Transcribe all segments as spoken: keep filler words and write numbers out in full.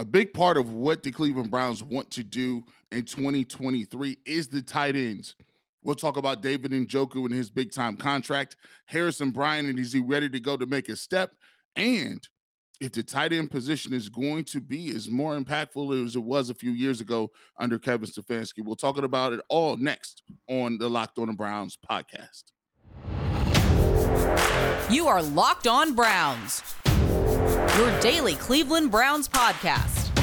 a big part of what the Cleveland Browns want to do in twenty twenty-three is the tight ends. We'll talk about David Njoku and his big-time contract, Harrison Bryant, and is he ready to go to make a step? And if the tight end position is going to be as more impactful as it was a few years ago under Kevin Stefanski. We'll talk about it all next on the Locked On Browns podcast. You are Locked On Browns, your daily Cleveland Browns podcast,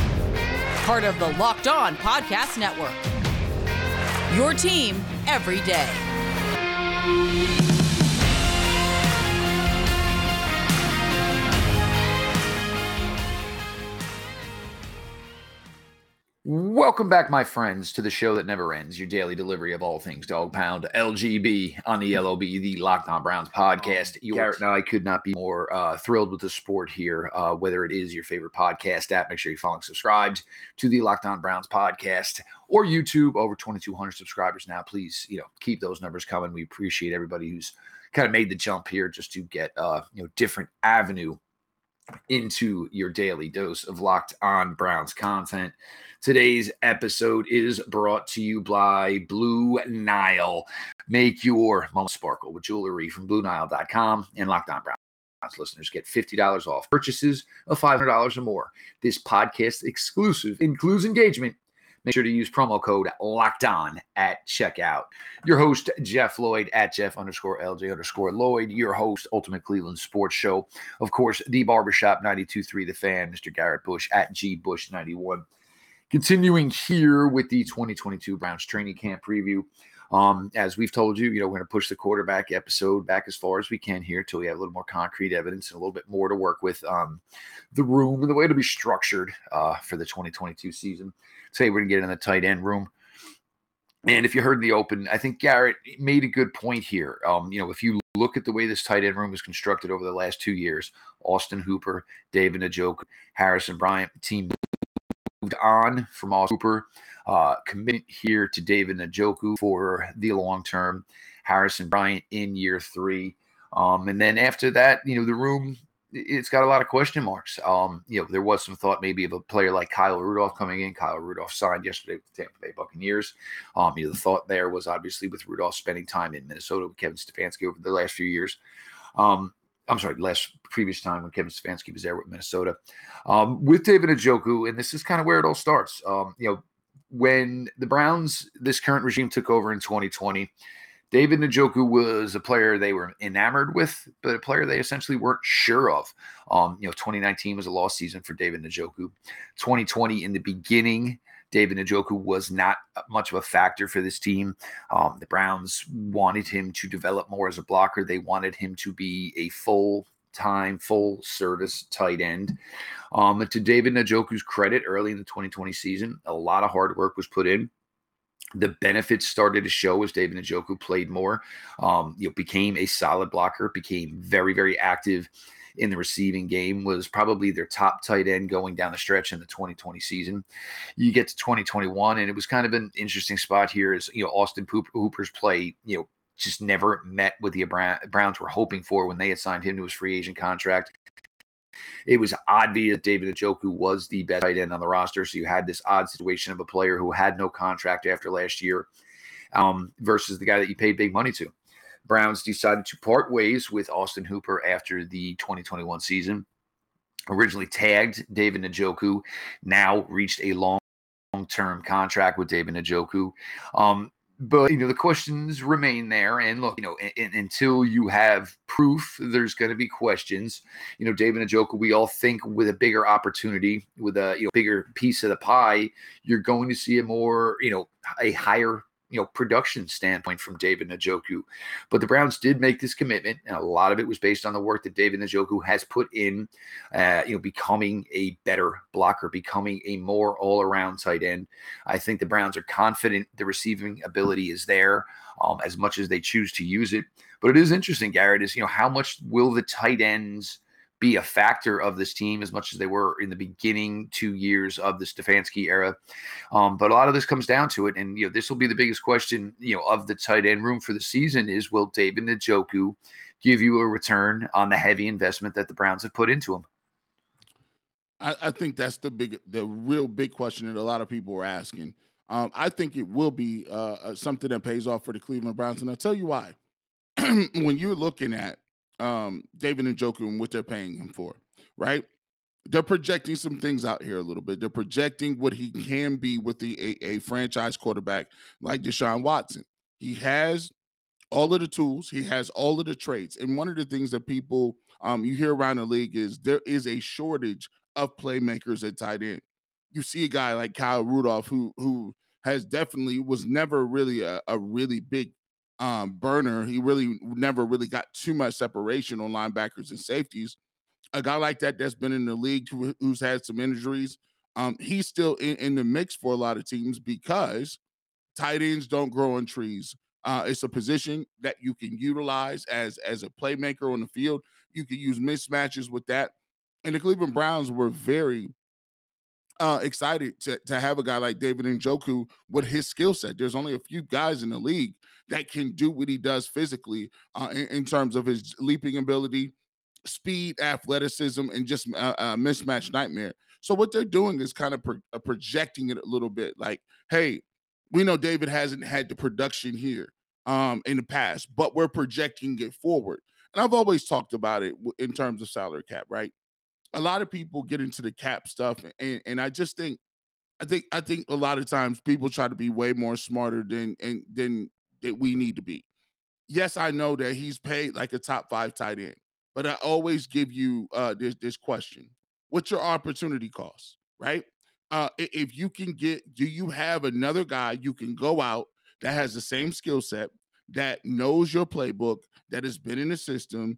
part of the Locked On Podcast Network, your team every day. Welcome back, my friends, to the show that never ends, your daily delivery of all things Dog Pound, L G B on the L O B, the Locked On Browns podcast. You are, now, I could not be more uh, thrilled with the support here, uh, whether it is your favorite podcast app. Make sure you follow and subscribe to the Locked On Browns podcast or YouTube. Over twenty-two hundred subscribers now. Please, you know, keep those numbers coming. We appreciate everybody who's kind of made the jump here just to get, uh, you know, different avenue into your daily dose of Locked On Browns content. Today's episode is brought to you by Blue Nile. Make your moment sparkle with jewelry from blue nile dot com, and Locked On Browns listeners get fifty dollars off purchases of five hundred dollars or more. This podcast exclusive includes engagement. Make sure to use promo code Locked On at checkout. Your host, Jeff Lloyd, at Jeff underscore LJ underscore Lloyd. Your host, Ultimate Cleveland Sports Show. Of course, The Barbershop, ninety-two point three The Fan, Mister Garrett Bush, at G Bush ninety-one. Continuing here with the twenty twenty-two Browns training camp preview. Um, as we've told you, you know, we're going to push the quarterback episode back as far as we can here till we have a little more concrete evidence and a little bit more to work with. Um, the room and the way it'll be structured uh, for the twenty twenty-two season. Today we're going to get in the tight end room. And if you heard the open, I think Garrett made a good point here. Um, you know, if you look at the way this tight end room is constructed over the last two years, Austin Hooper, David Njoku, Harrison Bryant, team moved on from Austin Hooper. Uh, commitment here to David Njoku for the long term, Harrison Bryant in year three. Um, and then after that, you know, the room, it's got a lot of question marks. Um, you know, there was some thought maybe of a player like Kyle Rudolph coming in. Kyle Rudolph signed yesterday with the Tampa Bay Buccaneers. Um, you know, the thought there was obviously with Rudolph spending time in Minnesota with Kevin Stefanski over the last few years. Um, I'm sorry, last previous time when Kevin Stefanski was there with Minnesota. Um, with David Njoku, and this is kind of where it all starts. Um, you know, when the Browns, this current regime, took over in twenty twenty, David Njoku was a player they were enamored with, but a player they essentially weren't sure of. Um, you know, twenty nineteen was a lost season for David Njoku. twenty twenty, in the beginning, David Njoku was not much of a factor for this team. Um, the Browns wanted him to develop more as a blocker. They wanted him to be a full time, full service tight end. Um, and to David Njoku's credit, early in the twenty twenty season, a lot of hard work was put in. The benefits started to show as David Njoku played more, um, you know, became a solid blocker, became very, very active in the receiving game, was probably their top tight end going down the stretch in the twenty twenty season. You get to twenty twenty-one, and it was kind of an interesting spot here as, you know, Austin Hooper's play, you know, just never met what the Browns were hoping for when they assigned him to his free agent contract. It was obvious David Njoku was the best tight end on the roster, so you had this odd situation of a player who had no contract after last year um, versus the guy that you paid big money to. Browns decided to part ways with Austin Hooper after the twenty twenty-one season. Originally tagged David Njoku, now reached a long-term contract with David Njoku. Um, But, you know, the questions remain there. And look, you know, in, in, until you have proof, there's going to be questions. You know, David Njoku, we all think with a bigger opportunity, with a, you know, bigger piece of the pie, you're going to see a more, you know, a higher, you know, production standpoint from David Njoku. But the Browns did make this commitment, and a lot of it was based on the work that David Njoku has put in, uh, you know, becoming a better blocker, becoming a more all-around tight end. I think the Browns are confident the receiving ability is there um, as much as they choose to use it. But it is interesting, Garrett, is, you know, how much will the tight ends be a factor of this team as much as they were in the beginning two years of the Stefanski era. Um, but a lot of this comes down to it. And, you know, this will be the biggest question, you know, of the tight end room for the season is, will David Njoku give you a return on the heavy investment that the Browns have put into him? I, I think that's the big, the real big question that a lot of people are asking. Um, I think it will be uh, uh, something that pays off for the Cleveland Browns, and I'll tell you why. When you're looking at um, David Njoku and what they're paying him for, right? They're projecting some things out here a little bit. They're projecting what he can be with the a, a franchise quarterback like Deshaun Watson. He has all of the tools. He has all of the traits. And one of the things that people um, you hear around the league is there is a shortage of playmakers at tight end. You see a guy like Kyle Rudolph, who who has definitely was never really a, a really big um, burner. He really never really got too much separation on linebackers and safeties. A guy like that that's been in the league who, who's had some injuries, um, he's still in, in the mix for a lot of teams because tight ends don't grow on trees. Uh, it's a position that you can utilize as, as a playmaker on the field. You can use mismatches with that. And the Cleveland Browns were very uh, excited to, to have a guy like David Njoku with his skill set. There's only a few guys in the league that can do what he does physically uh, in, in terms of his leaping ability, speed, athleticism, and just a, a mismatch nightmare. So what they're doing is kind of pro- projecting it a little bit. Like, hey, we know David hasn't had the production here um, in the past, but we're projecting it forward. And I've always talked about it in terms of salary cap, right? A lot of people get into the cap stuff, and, and I just think, I think, I think a lot of times people try to be way more smarter than and than that we need to be. Yes, I know that he's paid like a top five tight end. But I always give you uh, this, this question. What's your opportunity cost, right? Uh, if you can get, do you have another guy you can go out that has the same skill set, that knows your playbook, that has been in the system,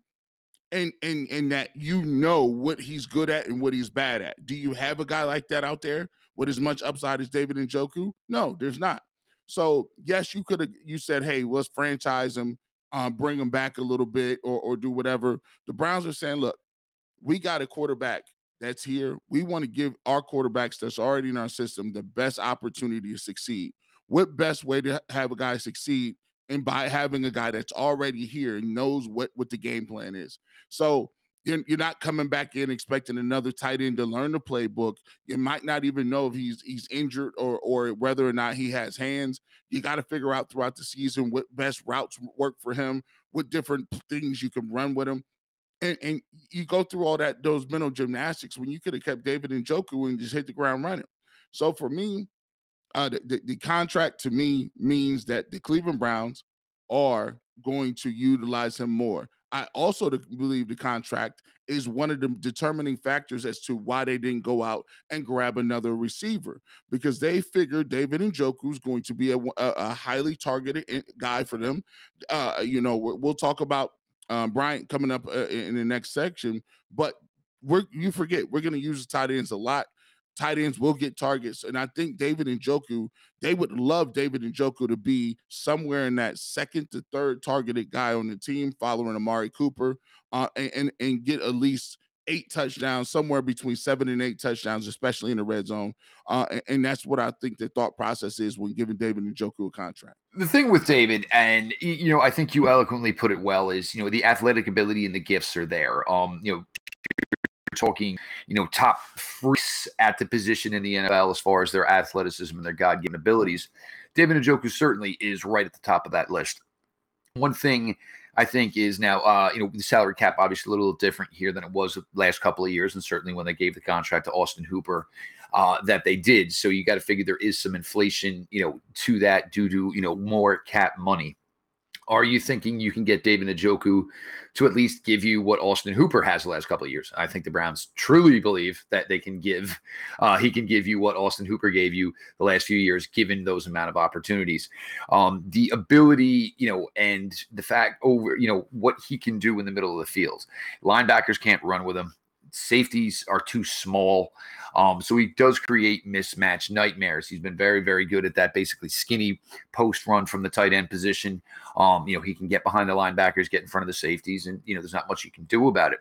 and, and, and that you know what he's good at and what he's bad at? Do you have a guy like that out there with as much upside as David Njoku? No, there's not. So, yes, you could have, you said, hey, let's franchise him. Um, bring them back a little bit or, or do whatever. The Browns are saying, look, we got a quarterback that's here. We want to give our quarterbacks that's already in our system the best opportunity to succeed. What best way to have a guy succeed and by having a guy that's already here and knows what, what the game plan is. So you're, you're not coming back in expecting another tight end to learn the playbook. You might not even know if he's he's injured or or whether or not he has hands. You got to figure out throughout the season what best routes work for him, what different things you can run with him. And and you go through all that, those mental gymnastics when you could have kept David Njoku and just hit the ground running. So for me, uh, the, the, the contract to me means that the Cleveland Browns are going to utilize him more. I also believe the contract is one of the determining factors as to why they didn't go out and grab another receiver, because they figured David Njoku is going to be a, a, a highly targeted guy for them. Uh, you know, we'll talk about um, Bryant coming up uh, in the next section, but we're, you forget, we're going to use tight ends a lot. Tight ends will get targets, and I think David Njoku, they would love David Njoku to be somewhere in that second to third targeted guy on the team following Amari Cooper uh, and, and, and get at least eight touchdowns, somewhere between seven and eight touchdowns, especially in the red zone. Uh, and, and that's what I think the thought process is when giving David Njoku a contract. The thing with David, and, you know, I think you eloquently put it well, is, you know, the athletic ability and the gifts are there. Um, you know, talking, you know, top freaks at the position in the N F L as far as their athleticism and their God-given abilities. David Njoku certainly is right at the top of that list. One thing I think is now, uh, you know, the salary cap obviously a little different here than it was the last couple of years, and certainly when they gave the contract to Austin Hooper uh, that they did. So you got to figure there is some inflation, you know, to that due to, you know, more cap money. Are you thinking you can get David Njoku to at least give you what Austin Hooper has the last couple of years? I think the Browns truly believe that they can give, uh, he can give you what Austin Hooper gave you the last few years, given those amount of opportunities. Um, the ability, you know, and the fact over, you know, what he can do in the middle of the field. Linebackers can't run with him. Safeties are too small. Um, so he does create mismatch nightmares. He's been very, very good at that basically skinny post run from the tight end position. Um, you know, he can get behind the linebackers, get in front of the safeties, and, you know, there's not much you can do about it.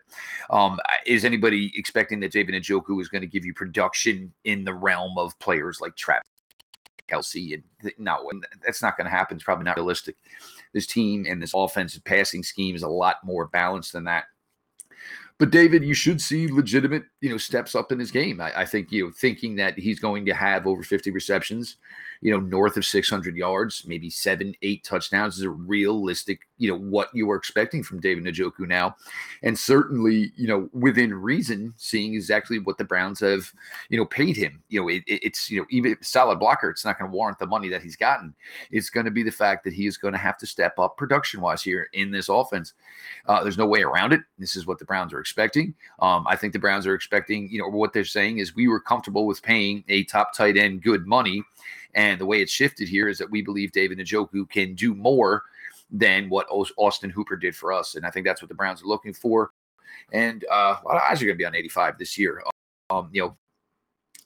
Um, is anybody expecting that David Njoku is going to give you production in the realm of players like Travis Kelce? And th- no, and that's not going to happen. It's probably not realistic. This team and this offensive passing scheme is a lot more balanced than that. But David, you should see legitimate you know, steps up in his game. I, I think, you know, thinking that he's going to have over fifty receptions, you know, north of six hundred yards, maybe seven, eight touchdowns is a realistic, you know, what you were expecting from David Njoku now. And certainly, you know, within reason, seeing exactly what the Browns have, you know, paid him. You know, it, it's, you know, even if solid blocker, it's not going to warrant the money that he's gotten. It's going to be the fact that he is going to have to step up production-wise here in this offense. Uh, there's no way around it. This is what the Browns are expecting. Um, I think the Browns are expecting, you know, what they're saying is we were comfortable with paying a top tight end good money. And the way it's shifted here is that we believe David Njoku can do more than what Austin Hooper did for us. And I think that's what the Browns are looking for. And uh, a lot of eyes are going to be on eighty-five this year. Um, you know,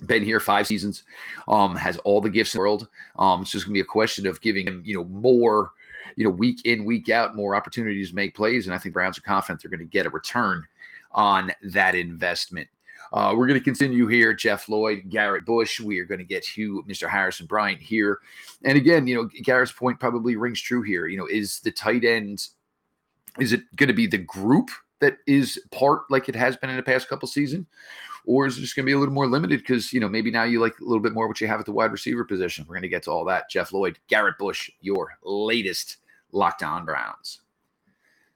been here five seasons, um, has all the gifts in the world. Um, it's just going to be a question of giving him, you know, more, you know, week in, week out, more opportunities to make plays. And I think Browns are confident they're going to get a return on that investment. Uh, we're going to continue here. Jeff Lloyd, Garrett Bush. We are going to get Hugh, Mister Harrison Bryant here. And again, you know, Garrett's point probably rings true here. You know, is the tight end, is it going to be the group that is part like it has been in the past couple seasons? Or is it just going to be a little more limited because, you know, maybe now you like a little bit more what you have at the wide receiver position? We're going to get to all that. Jeff Lloyd, Garrett Bush, your latest Locked On Browns.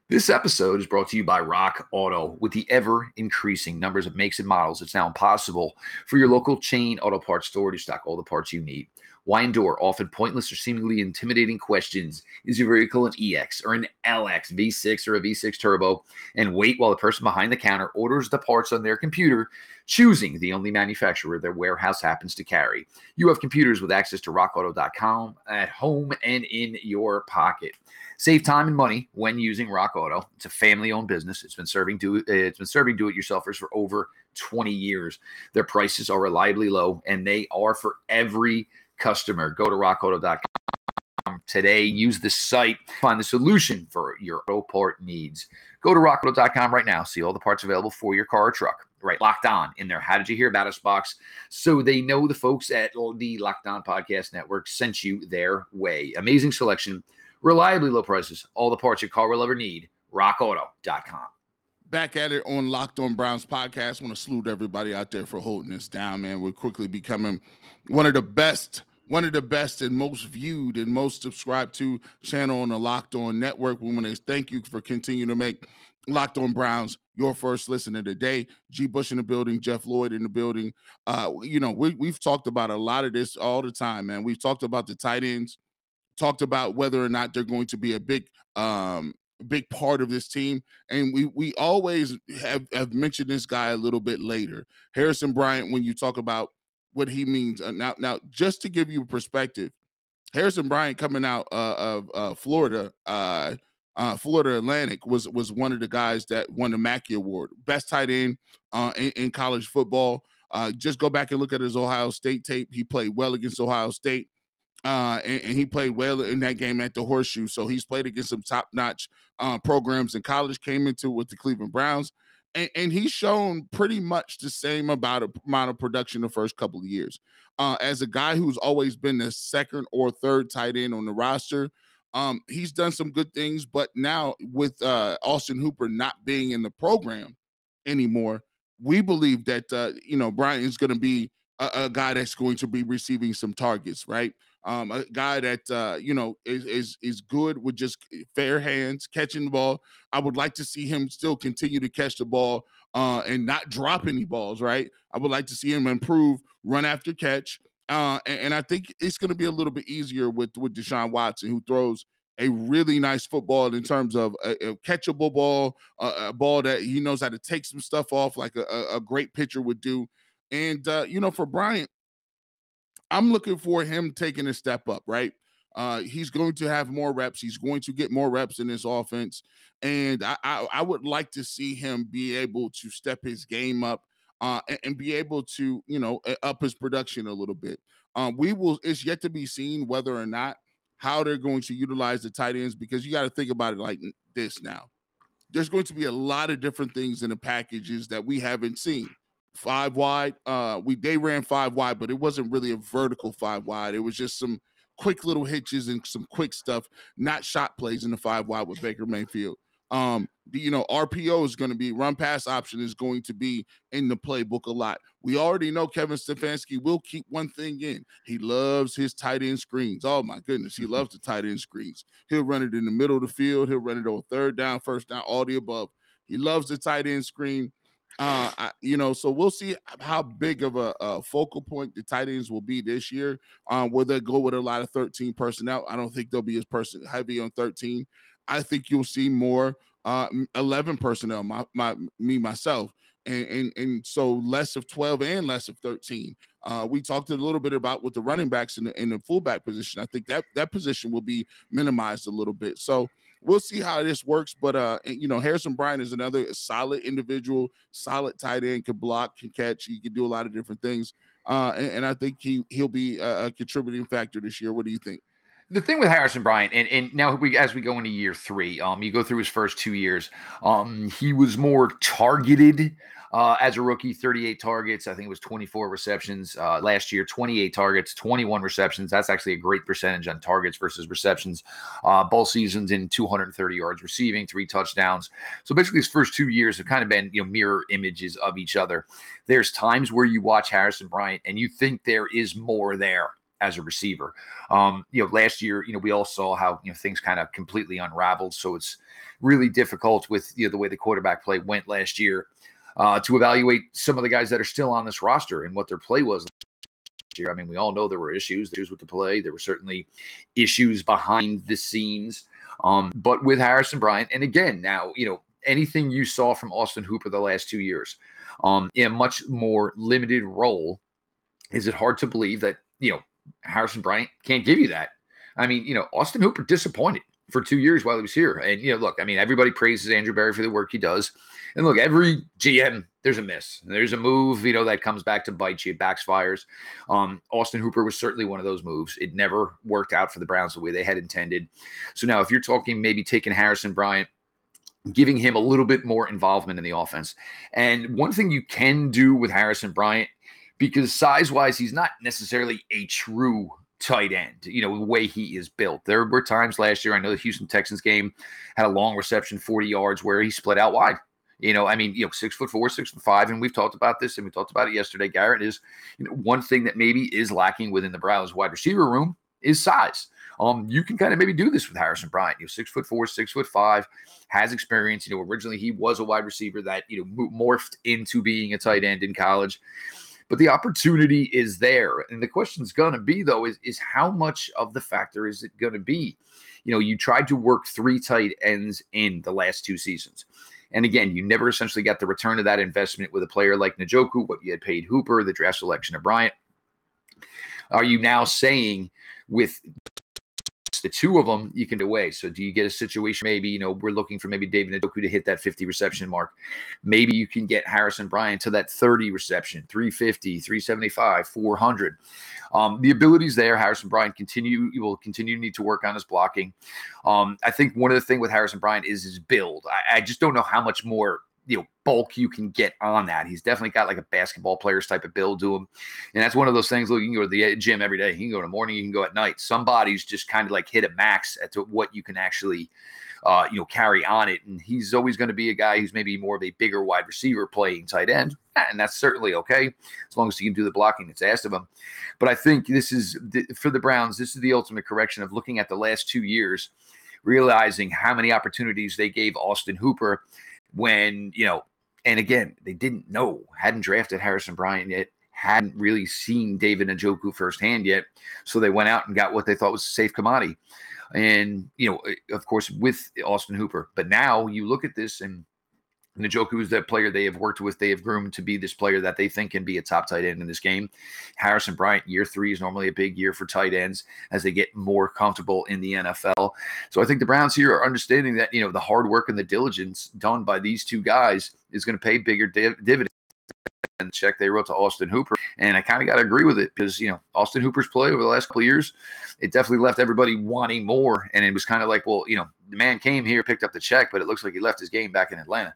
This episode is brought to you by Rock Auto. With the ever-increasing numbers of makes and models, it's now impossible for your local chain auto parts store to stock all the parts you need. Why endure often pointless or seemingly intimidating questions? Is your vehicle an E X or an L X, V six or a V six Turbo? And wait while the person behind the counter orders the parts on their computer, choosing the only manufacturer their warehouse happens to carry. You have computers with access to rock auto dot com at home and in your pocket. Save time and money when using Rock Auto. It's a family-owned business. It's been serving do it's been serving do-it-yourselfers for over twenty years. Their prices are reliably low, and they are for every customer. Go to rock auto dot com today. Use the site. Find the solution for your auto part needs. Go to rock auto dot com right now. See all the parts available for your car or truck. Right, Locked On in their How Did You Hear About Us box, so they know the folks at the Locked On Podcast Network sent you their way. Amazing selection, reliably low prices, all the parts your car will ever need. rock auto dot com. Back at it on Locked On Browns podcast. Want to salute everybody out there for holding us down, man. We're quickly becoming one of the best, one of the best and most viewed and most subscribed to channel on the Locked On Network. We want to thank you for continuing to make Locked On Browns your first listen of the day. G. Bush in the building, Jeff Lloyd in the building. Uh, you know, we, we've talked about a lot of this all the time, man. We've talked about the tight ends. Talked about whether or not they're going to be a big, um, big part of this team. And we we always have, have mentioned this guy a little bit later. Harrison Bryant, when you talk about what he means. Uh, now, now, just to give you perspective, Harrison Bryant coming out uh, of uh, Florida, uh, uh, Florida Atlantic, was was one of the guys that won the Mackey Award. Best tight end uh, in, in college football. Uh, just go back and look at his Ohio State tape. He played well against Ohio State. Uh, and, and he played well in that game at the Horseshoe. So he's played against some top-notch uh, programs in college, came into with the Cleveland Browns, and, and he's shown pretty much the same about amount of production the first couple of years. Uh, as a guy who's always been the second or third tight end on the roster, um, he's done some good things, but now with uh, Austin Hooper not being in the program anymore, we believe that, uh, you know, Bryant is going to be a, a guy that's going to be receiving some targets, right? Um, a guy that, uh, you know, is, is is good with just fair hands, catching the ball. I would like to see him still continue to catch the ball uh, and not drop any balls, right? I would like to see him improve, run after catch. Uh, and, and I think it's going to be a little bit easier with, with Deshaun Watson, who throws a really nice football in terms of a, a catchable ball, a, a ball that he knows how to take some stuff off like a, a great pitcher would do. And, uh, you know, for Bryant, I'm looking for him taking a step up, right? Uh, he's going to have more reps. He's going to get more reps in this offense. And I, I, I would like to see him be able to step his game up uh, and, and be able to, you know, up his production a little bit. Um, we will, it's yet to be seen whether or not how they're going to utilize the tight ends, because you got to think about it like this now. There's going to be a lot of different things in the packages that we haven't seen. Five wide, uh, we they ran five wide, but it wasn't really a vertical five wide. It was just some quick little hitches and some quick stuff, not shot plays in the five wide with Baker Mayfield. Um, the, you know, R P O is going to be, run pass option is going to be in the playbook a lot. We already know Kevin Stefanski will keep one thing in. He loves his tight end screens. Oh, my goodness. He loves the tight end screens. He'll run it in the middle of the field. He'll run it on third down, first down, all the above. He loves the tight end screen. Uh, I, you know, so we'll see how big of a, a focal point the tight ends will be this year. Um, will they go with a lot of thirteen personnel? I don't think they'll be as person heavy on thirteen. I think you'll see more uh, eleven personnel. My, my, me myself, and and and so less of twelve and less of thirteen. Uh, we talked a little bit about with the running backs in the in the fullback position. I think that that position will be minimized a little bit. So we'll see how this works, but, uh, you know, Harrison Bryant is another solid individual, solid tight end, can block, can catch, he can do a lot of different things, uh, and, and I think he, he'll be a contributing factor this year. What do you think? The thing with Harrison Bryant, and, and now we, as we go into year three, um, you go through his first two years, um, he was more targeted uh, as a rookie, thirty-eight targets. I think it was twenty-four receptions uh, last year, twenty-eight targets, twenty-one receptions. That's actually a great percentage on targets versus receptions. Uh, both seasons in two hundred thirty yards receiving, three touchdowns. So basically his first two years have kind of been, you know, mirror images of each other. There's times where you watch Harrison Bryant and you think there is more there as a receiver. Um, you know, last year, you know, we all saw how, you know, things kind of completely unraveled. So it's really difficult with, you know, the way the quarterback play went last year uh, to evaluate some of the guys that are still on this roster and what their play was last year. I mean, we all know there were issues, issues with the play. There were certainly issues behind the scenes. Um, but with Harrison Bryant, and again, now, you know, anything you saw from Austin Hooper the last two years um, in a much more limited role, is it hard to believe that, you know, Harrison Bryant can't give you that? I mean, you know, Austin Hooper disappointed for two years while he was here. And, you know, look, I mean, everybody praises Andrew Berry for the work he does. And look, every G M, there's a miss. There's a move, you know, that comes back to bite you. It backfires. Um, Austin Hooper was certainly one of those moves. It never worked out for the Browns the way they had intended. So now if you're talking maybe taking Harrison Bryant, giving him a little bit more involvement in the offense. And one thing you can do with Harrison Bryant, because size-wise, he's not necessarily a true tight end, you know, the way he is built. There were times last year, I know the Houston Texans game had a long reception, forty yards, where he split out wide. You know, I mean, you know, six foot four, six foot five, and we've talked about this, and we talked about it yesterday, Garrett, is, you know, one thing that maybe is lacking within the Browns wide receiver room is size. Um, you can kind of maybe do this with Harrison Bryant. You know, six foot four, six foot five, has experience. You know, originally he was a wide receiver that, you know, morphed into being a tight end in college. But the opportunity is there. And the question's going to be, though, is, is how much of the factor is it going to be? You know, you tried to work three tight ends in the last two seasons. And again, you never essentially got the return of that investment with a player like Njoku, what you had paid Hooper, the draft selection of Bryant. Are you now saying with the two of them, you can do away? So do you get a situation maybe, you know, we're looking for maybe David Njoku to hit that fifty reception mark. Maybe you can get Harrison Bryant to that thirty reception, three fifty, three seventy-five, four hundred. Um, the abilities there. Harrison Bryant continue, you will continue to need to work on his blocking. Um, I think one of the things with Harrison Bryant is his build. I, I just don't know how much more, you know, bulk you can get on that. He's definitely got like a basketball player's type of build to him. And that's one of those things, look, you can go to the gym every day. You can go in the morning, you can go at night. Somebody's just kind of like hit a max at to what you can actually, uh, you know, carry on it. And he's always going to be a guy who's maybe more of a bigger wide receiver playing tight end. And that's certainly okay, as long as he can do the blocking that's asked of him. But I think this is, the, for the Browns, this is the ultimate correction of looking at the last two years, realizing how many opportunities they gave Austin Hooper when, you know, and again, they didn't know, hadn't drafted Harrison Bryant yet, hadn't really seen David Njoku firsthand yet. So they went out and got what they thought was a safe commodity. And, you know, of course, with Austin Hooper. But now you look at this, and Njoku is that player they have worked with, they have groomed to be this player that they think can be a top tight end in this game. Harrison Bryant, year three is normally a big year for tight ends as they get more comfortable in the N F L. So I think the Browns here are understanding that, you know, the hard work and the diligence done by these two guys is going to pay bigger div- dividends than the check they wrote to Austin Hooper. And I kind of got to agree with it because, you know, Austin Hooper's play over the last couple of years, it definitely left everybody wanting more. And it was kind of like, well, you know, the man came here, picked up the check, but it looks like he left his game back in Atlanta.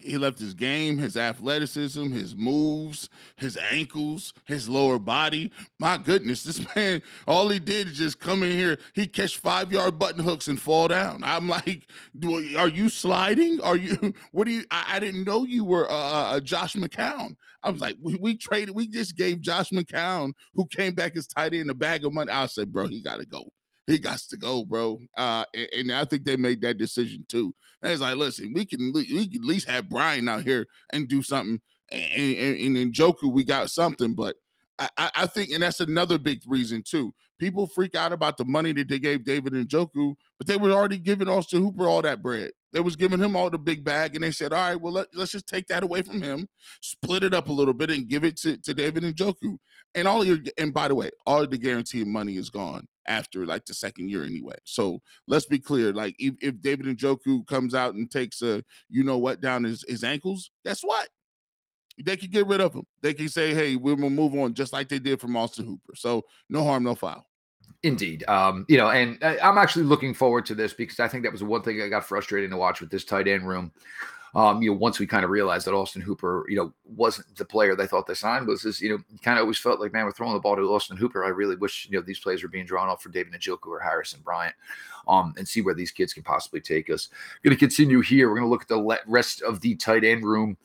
he left his game, his athleticism, his moves, his ankles, his lower body. My goodness, this man, all he did is just come in here. He catch five yard button hooks and fall down. I'm like, do, are you sliding? Are you? What do you? I, I didn't know you were uh, Josh McCown. I was like, we, we traded. We just gave Josh McCown, who came back as tight end, a bag of money. I said, bro, he got to go. He got to go, bro. Uh, and, and I think they made that decision too. And it's like, listen, we can we can at least have Brian out here and do something. And, and, and in Njoku, we got something. But I, I think, and that's another big reason too. People freak out about the money that they gave David Njoku, but they were already giving Austin Hooper all that bread. They was giving him all the big bag, and they said, all right, well, let, let's just take that away from him, split it up a little bit, and give it to, to David Njoku. And all your, and by the way, all of the guaranteed money is gone after like the second year anyway. So let's be clear. Like if, if David Njoku comes out and takes a, you know what, down his, his ankles, guess what? They could get rid of him. They can say, hey, we're going to move on just like they did from Austin Hooper. So no harm, no foul. Indeed. Um, you know, and I, I'm actually looking forward to this because I think that was one thing I got frustrated to watch with this tight end room. Um, you know, once we kind of realized that Austin Hooper, you know, wasn't the player they thought they signed, was this, you know, kind of always felt like, man, we're throwing the ball to Austin Hooper. I really wish, you know, these plays were being drawn up for David Njoku or Harrison Bryant, um, and see where these kids can possibly take us. Going to continue here. We're going to look at the rest of the tight end room.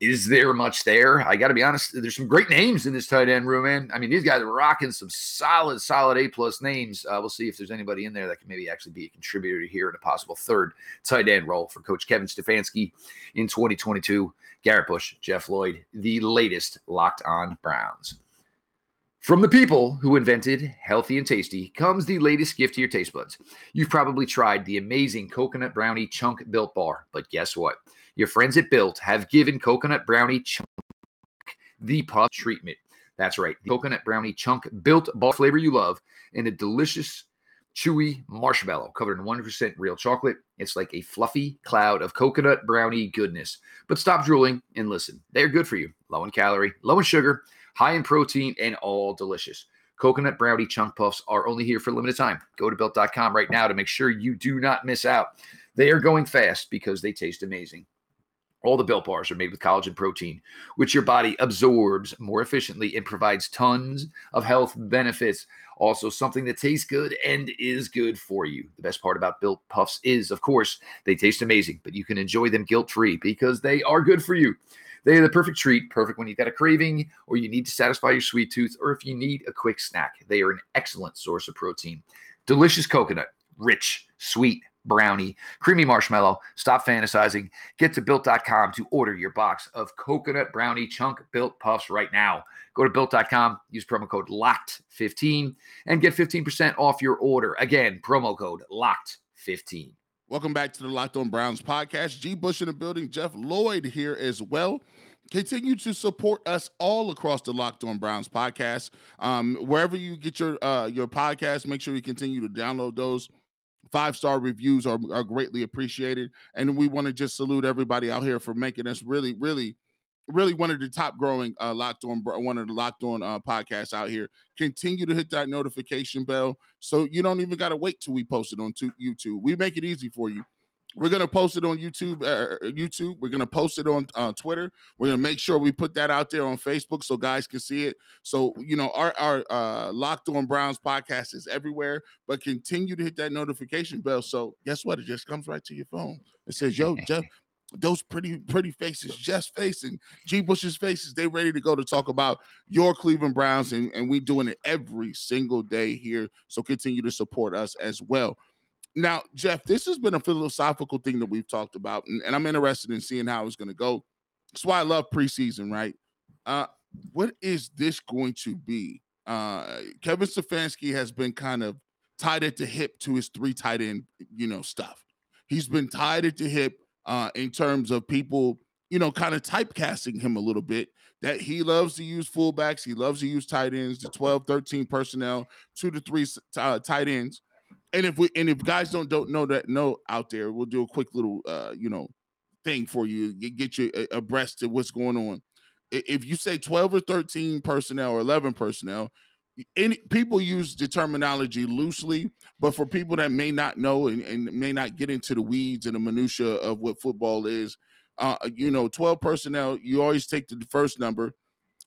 Is there much there? I got to be honest. There's some great names in this tight end room, man. I mean, these guys are rocking some solid, solid A-plus names. Uh, we'll see if there's anybody in there that can maybe actually be a contributor here in a possible third tight end role for Coach Kevin Stefanski in twenty twenty-two. Garrett Bush, Jeff Lloyd, the latest Locked On Browns. From the people who invented Healthy and Tasty comes the latest gift to your taste buds. You've probably tried the amazing Coconut Brownie Chunk Built Bar, but guess what? Your friends at Built have given Coconut Brownie Chunk the puff treatment. That's right. The Coconut Brownie Chunk Built Bar flavor you love and a delicious, chewy marshmallow covered in one hundred percent real chocolate. It's like a fluffy cloud of coconut brownie goodness. But stop drooling and listen. They're good for you. Low in calorie, low in sugar, high in protein, and all delicious. Coconut Brownie Chunk Puffs are only here for a limited time. Go to Built dot com right now to make sure you do not miss out. They are going fast because they taste amazing. All the Built Bars are made with collagen protein, which your body absorbs more efficiently and provides tons of health benefits. Also, something that tastes good and is good for you. The best part about Built Puffs is, of course, they taste amazing, but you can enjoy them guilt-free because they are good for you. They are the perfect treat, perfect when you've got a craving or you need to satisfy your sweet tooth or if you need a quick snack. They are an excellent source of protein. Delicious coconut, rich, sweet, brownie, creamy marshmallow. Stop fantasizing. Get to Built dot com to order your box of Coconut Brownie Chunk Built Puffs right now. Go to Built dot com, use promo code LOCKED fifteen, and get fifteen percent off your order. Again, promo code LOCKED fifteen. Welcome back to the Locked On Browns podcast. G. Bush in the building, Jeff Lloyd here as well. Continue to support us all across the Locked On Browns podcast. Um, wherever you get your uh, your podcast, make sure you continue to download those. Five-star reviews are, are greatly appreciated. And we want to just salute everybody out here for making us really, really, really one of the top growing uh, Locked On, one of the Locked On uh, podcasts out here. Continue to hit that notification bell so you don't even got to wait till we post it on to YouTube. We make it easy for you. We're going to post it on YouTube. Uh, YouTube. We're going to post it on uh, Twitter. We're going to make sure we put that out there on Facebook so guys can see it. So, you know, our, our uh, Locked On Browns podcast is everywhere, but continue to hit that notification bell. So guess what? It just comes right to your phone. It says, yo, Jeff, those pretty, pretty faces, Jeff's face and G. Bush's faces, they ready to go to talk about your Cleveland Browns, and, and we doing it every single day here. So continue to support us as well. Now, Jeff, this has been a philosophical thing that we've talked about, and, and I'm interested in seeing how it's going to go. That's why I love preseason, right? Uh, what is this going to be? Uh, Kevin Stefanski has been kind of tied at the hip to his three tight end, you know, stuff. He's been tied at the hip uh, in terms of people, you know, kind of typecasting him a little bit, that he loves to use fullbacks. He loves to use tight ends, the twelve, thirteen personnel, two to three uh, tight ends. And if we and if guys don't don't know that know out there, we'll do a quick little uh you know thing for you, get you abreast to what's going on. If you say twelve or thirteen personnel or eleven personnel, any people use the terminology loosely, but for people that may not know and, and may not get into the weeds and the minutia of what football is, uh, you know, twelve personnel, you always take the first number,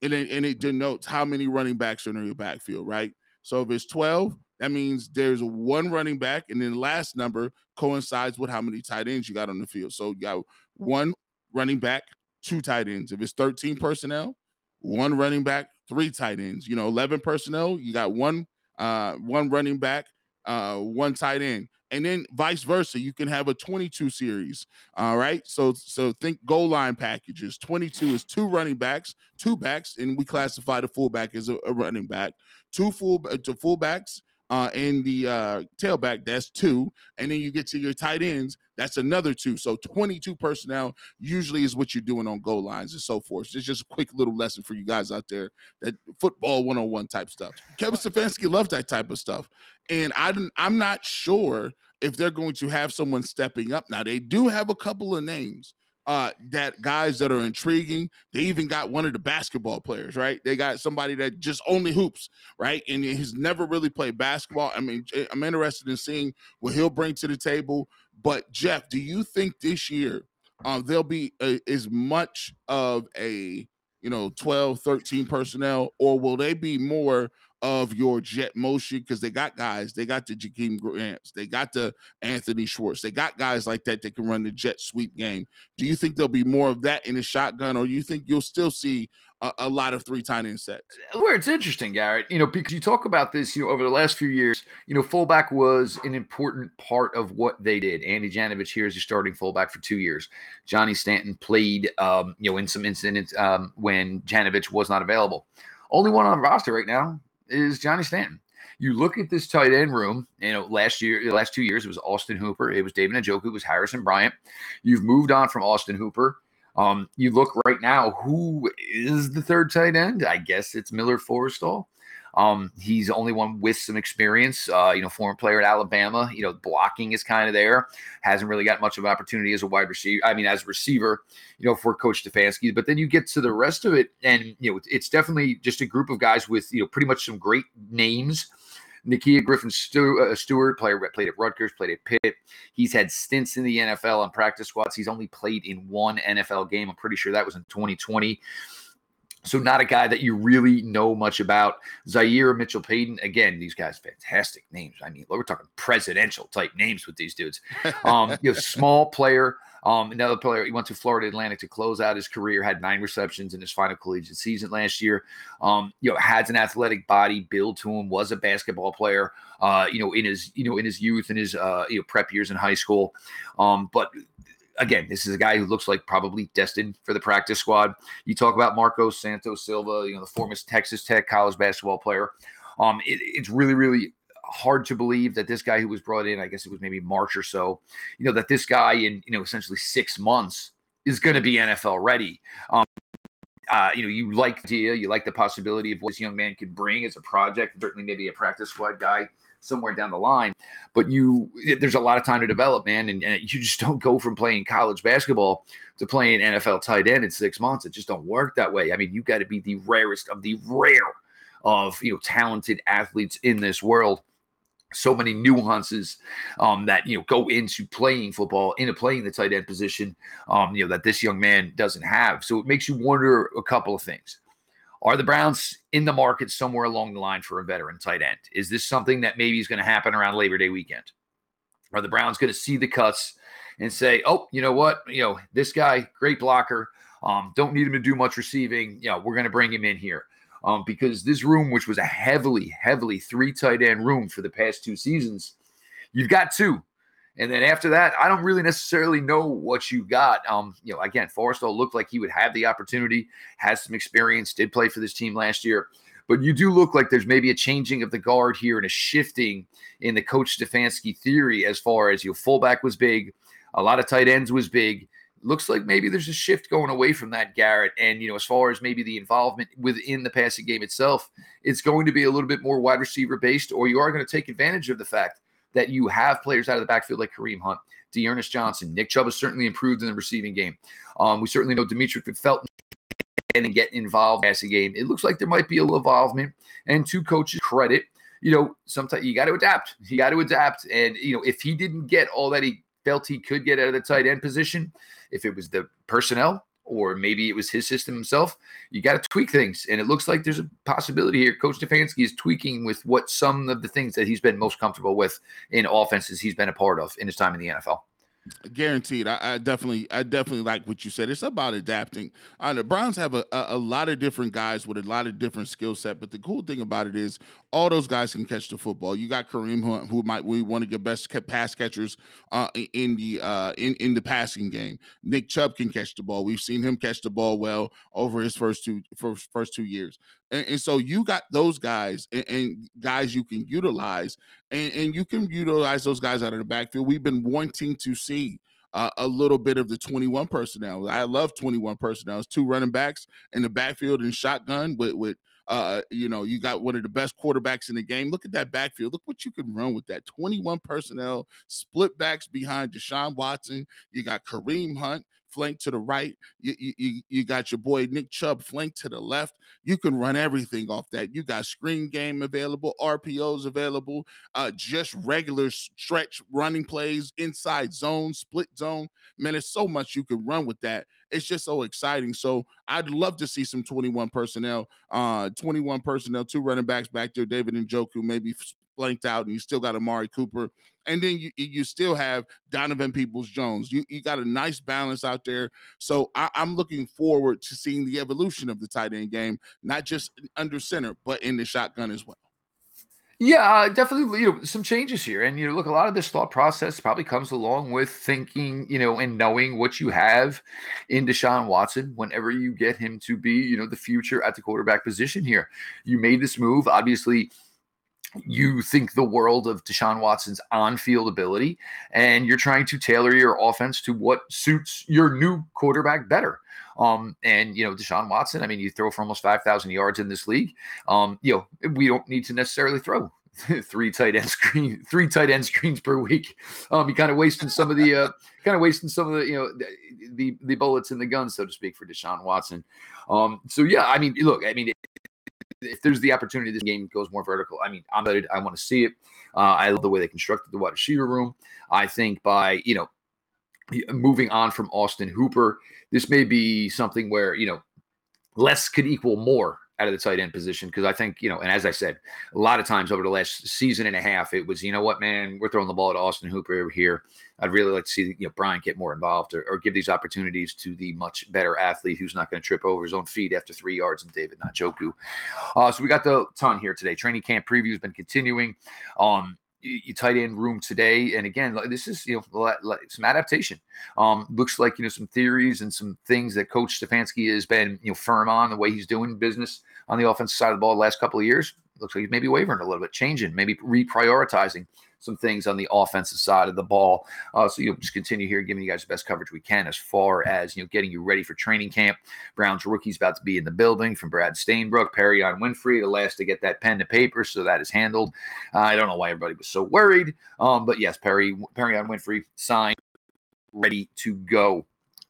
and it, and it denotes how many running backs are in your backfield, right? So if it's twelve, that means there's one running back, and then the last number coincides with how many tight ends you got on the field. So you got one running back, two tight ends. If it's thirteen personnel, one running back, three tight ends. You know, eleven personnel, you got one uh, one running back, uh, one tight end. And then vice versa, you can have a twenty-two series. All right. So, so think goal line packages. twenty-two is two running backs, two backs, and we classify the fullback as a, a running back. Two full to fullbacks, uh, and the uh, tailback, that's two. And then you get to your tight ends, that's another two. So twenty-two personnel usually is what you're doing on goal lines and so forth. It's just a quick little lesson for you guys out there, that football one-on-one type stuff. Kevin Stefanski loved that type of stuff. And I didn't, I'm not sure if they're going to have someone stepping up. Now, they do have a couple of names, uh, that guys that are intriguing. They even got one of the basketball players, right? They got somebody that just only hoops, right? And he's never really played basketball. I mean, I'm interested in seeing what he'll bring to the table. But, Jeff, do you think this year uh, there'll be a, as much of a, you know, twelve, thirteen personnel, or will they be more of your jet motion? Because they got guys, they got the Jakeem Grants, they got the Anthony Schwartz, they got guys like that that can run the jet sweep game. Do you think there'll be more of that in the shotgun, or do you think you'll still see a, a lot of three tight end sets? Where it's interesting, Garrett, you know, because you talk about this, you know, over the last few years, you know, fullback was an important part of what they did. Andy Janovich here is your starting fullback for two years. Johnny Stanton played, um, you know, in some incidents um, when Janovich was not available. Only one on the roster right now is Johnny Stanton. You look at this tight end room, you know, last year, the last two years, it was Austin Hooper. It was David Njoku. It was Harrison Bryant. You've moved on from Austin Hooper. Um, you look right now, who is the third tight end? I guess it's Miller Forrestall. Um, he's the only one with some experience, uh, you know, former player at Alabama. You know, blocking is kind of there. Hasn't really got much of an opportunity as a wide receiver. I mean, as a receiver, you know, for Coach Stefanski. But then you get to the rest of it, and, you know, it's definitely just a group of guys with, you know, pretty much some great names. Nakia Griffin-Stewart, player played at Rutgers, played at Pitt. He's had stints in the N F L on practice squads. He's only played in one N F L game. I'm pretty sure that was in twenty twenty. So not a guy that you really know much about. Zaire Mitchell-Payton, again, these guys, fantastic names. I mean, we're talking presidential-type names with these dudes. Um, you know, small player. Um, another player, he went to Florida Atlantic to close out his career, had nine receptions in his final collegiate season last year. Um, you know, has an athletic body, build to him, was a basketball player, uh, you know, in his, you know, in his youth and his, uh, you know, prep years in high school. Um, but again, this is a guy who looks like probably destined for the practice squad. You talk about Marcos Santos Silva, you know, the former Texas Tech college basketball player. Um, it, it's really, really hard to believe that this guy who was brought in, I guess it was maybe March or so, you know, that this guy in, you know, essentially six months is going to be N F L ready. Um, uh, you know, you like the idea, you like the possibility of what this young man could bring as a project, certainly maybe a practice squad guy somewhere down the line, but you, there's a lot of time to develop, man. And, and you just don't go from playing college basketball to playing N F L tight end in six months. It just don't work that way. I mean, you got to be the rarest of the rare of, you know, talented athletes in this world. So many nuances um, that, you know, go into playing football, into playing the tight end position, um, you know, that this young man doesn't have. So it makes you wonder a couple of things. Are the Browns in the market somewhere along the line for a veteran tight end? Is this something that maybe is going to happen around Labor Day weekend? Are the Browns going to see the cuts and say, oh, you know what? You know, this guy, great blocker. Um, don't need him to do much receiving. Yeah, we're going to bring him in here. Um, because this room, which was a heavily, heavily three tight end room for the past two seasons, you've got two. And then after that, I don't really necessarily know what you got. Um, you know, again, Forrestall looked like he would have the opportunity, has some experience, did play for this team last year. But you do look like there's maybe a changing of the guard here and a shifting in the Coach Stefanski theory as far as, you know, fullback was big, a lot of tight ends was big. Looks like maybe there's a shift going away from that, Garrett. And, you know, as far as maybe the involvement within the passing game itself, it's going to be a little bit more wide receiver based, or you are going to take advantage of the fact that you have players out of the backfield like Kareem Hunt, Dearness Johnson. Nick Chubb has certainly improved in the receiving game. Um, we certainly know Demetric Felton and get involved in the passing game. It looks like there might be a little involvement. And to coaches' credit, you know, sometimes you got to adapt. You got to adapt. And, you know, if he didn't get all that he felt he could get out of the tight end position, if it was the personnel or maybe it was his system himself, you got to tweak things. And it looks like there's a possibility here. Coach Stefanski is tweaking with what some of the things that he's been most comfortable with in offenses he's been a part of in his time in the N F L. Guaranteed. I, I definitely, I definitely like what you said. It's about adapting. Uh, the Browns have a, a, a lot of different guys with a lot of different skill set, but the cool thing about it is all those guys can catch the football. You got Kareem Hunt, who might be one of your best pass catchers uh, in the uh, in in the passing game. Nick Chubb can catch the ball. We've seen him catch the ball well over his first two first, first two years. And, and so you got those guys and, and guys you can utilize, and, and you can utilize those guys out of the backfield. We've been wanting to see uh, a little bit of the twenty-one personnel. I love twenty-one personnel. It's two running backs in the backfield and shotgun with, with uh, you know, you got one of the best quarterbacks in the game. Look at that backfield. Look what you can run with that twenty-one personnel, split backs behind Deshaun Watson. You got Kareem Hunt flank to the right. You, you you got your boy Nick Chubb flank to the left. You can run everything off that. You got screen game available, R P Os available, uh, just regular stretch running plays, inside zone, split zone. Man, there's so much you can run with that. It's just so exciting. So I'd love to see some twenty-one personnel, uh, twenty-one personnel, two running backs back there, David Njoku, maybe blanked out, and you still got Amari Cooper. And then you you still have Donovan Peoples-Jones. You you got a nice balance out there. So I, I'm looking forward to seeing the evolution of the tight end game, not just under center, but in the shotgun as well. Yeah, definitely, you know, some changes here. And, you know, look, a lot of this thought process probably comes along with thinking, you know, and knowing what you have in Deshaun Watson whenever you get him to be, you know, the future at the quarterback position here. You made this move, obviously. You think the world of Deshaun Watson's on-field ability, and you're trying to tailor your offense to what suits your new quarterback better. Um, and, you know, Deshaun Watson, I mean, you throw for almost five thousand yards in this league. Um, you know, we don't need to necessarily throw three tight end screen, three tight end screens per week. Um, you kind of wasting some of the, uh, kind of wasting some of the, you know, the, the, the bullets in the gun, so to speak, for Deshaun Watson. Um, so, yeah, I mean, look, I mean, it, if there's the opportunity, this game goes more vertical. I mean, I'm excited. I want to see it. Uh, I love the way they constructed the wide receiver room. I think by, you know, moving on from Austin Hooper, this may be something where, you know, less could equal more out of the tight end position. Because I think, you know, and as I said, a lot of times over the last season and a half, it was, you know what, man, we're throwing the ball to Austin Hooper over here. I'd really like to see, you know, Brian get more involved, or, or give these opportunities to the much better athlete who's not going to trip over his own feet after three yards and David Njoku. Uh, so we got the ton here today. Training camp preview has been continuing. Um, you tight end room today. And again, this is, you know, some adaptation. Um, looks like, you know, some theories and some things that Coach Stefanski has been, you know, firm on the way he's doing business on the offensive side of the ball the last couple of years. Looks like he's maybe wavering a little bit, changing, maybe reprioritizing some things on the offensive side of the ball. Uh, so you'll just continue here, giving you guys the best coverage we can as far as, you know, getting you ready for training camp. Browns rookies about to be in the building, from Brad Stainbrook, Perion Winfrey, the last to get that pen to paper. So that is handled. Uh, I don't know why everybody was so worried, um, but yes, Perry Perion Winfrey signed, ready to go.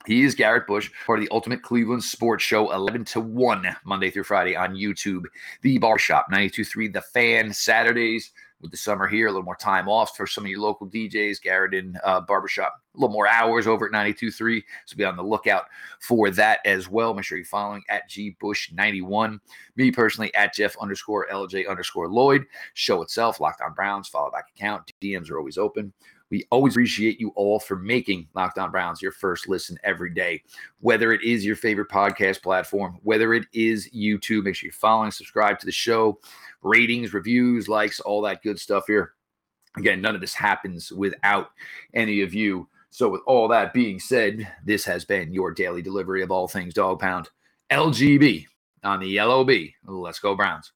He is Garrett Bush, part of the Ultimate Cleveland Sports Show, eleven to one, Monday through Friday on YouTube. The Bar Shop, ninety-two point three The Fan, Saturdays. With the summer here, a little more time off for some of your local D Js, Garrett uh, Barbershop, a little more hours over at ninety-two point three. So be on the lookout for that as well. Make sure you're following at G Bush ninety-one. Me personally, at Jeff underscore LJ underscore Lloyd. Show itself, Locked On Browns, follow back account. D Ms are always open. We always appreciate you all for making Locked On Browns your first listen every day, whether it is your favorite podcast platform, whether it is YouTube. Make sure you're following, subscribe to the show, ratings, reviews, likes, all that good stuff here. Again, none of this happens without any of you. So with all that being said, this has been your daily delivery of all things Dog Pound. L G B on the L O B. Let's go Browns.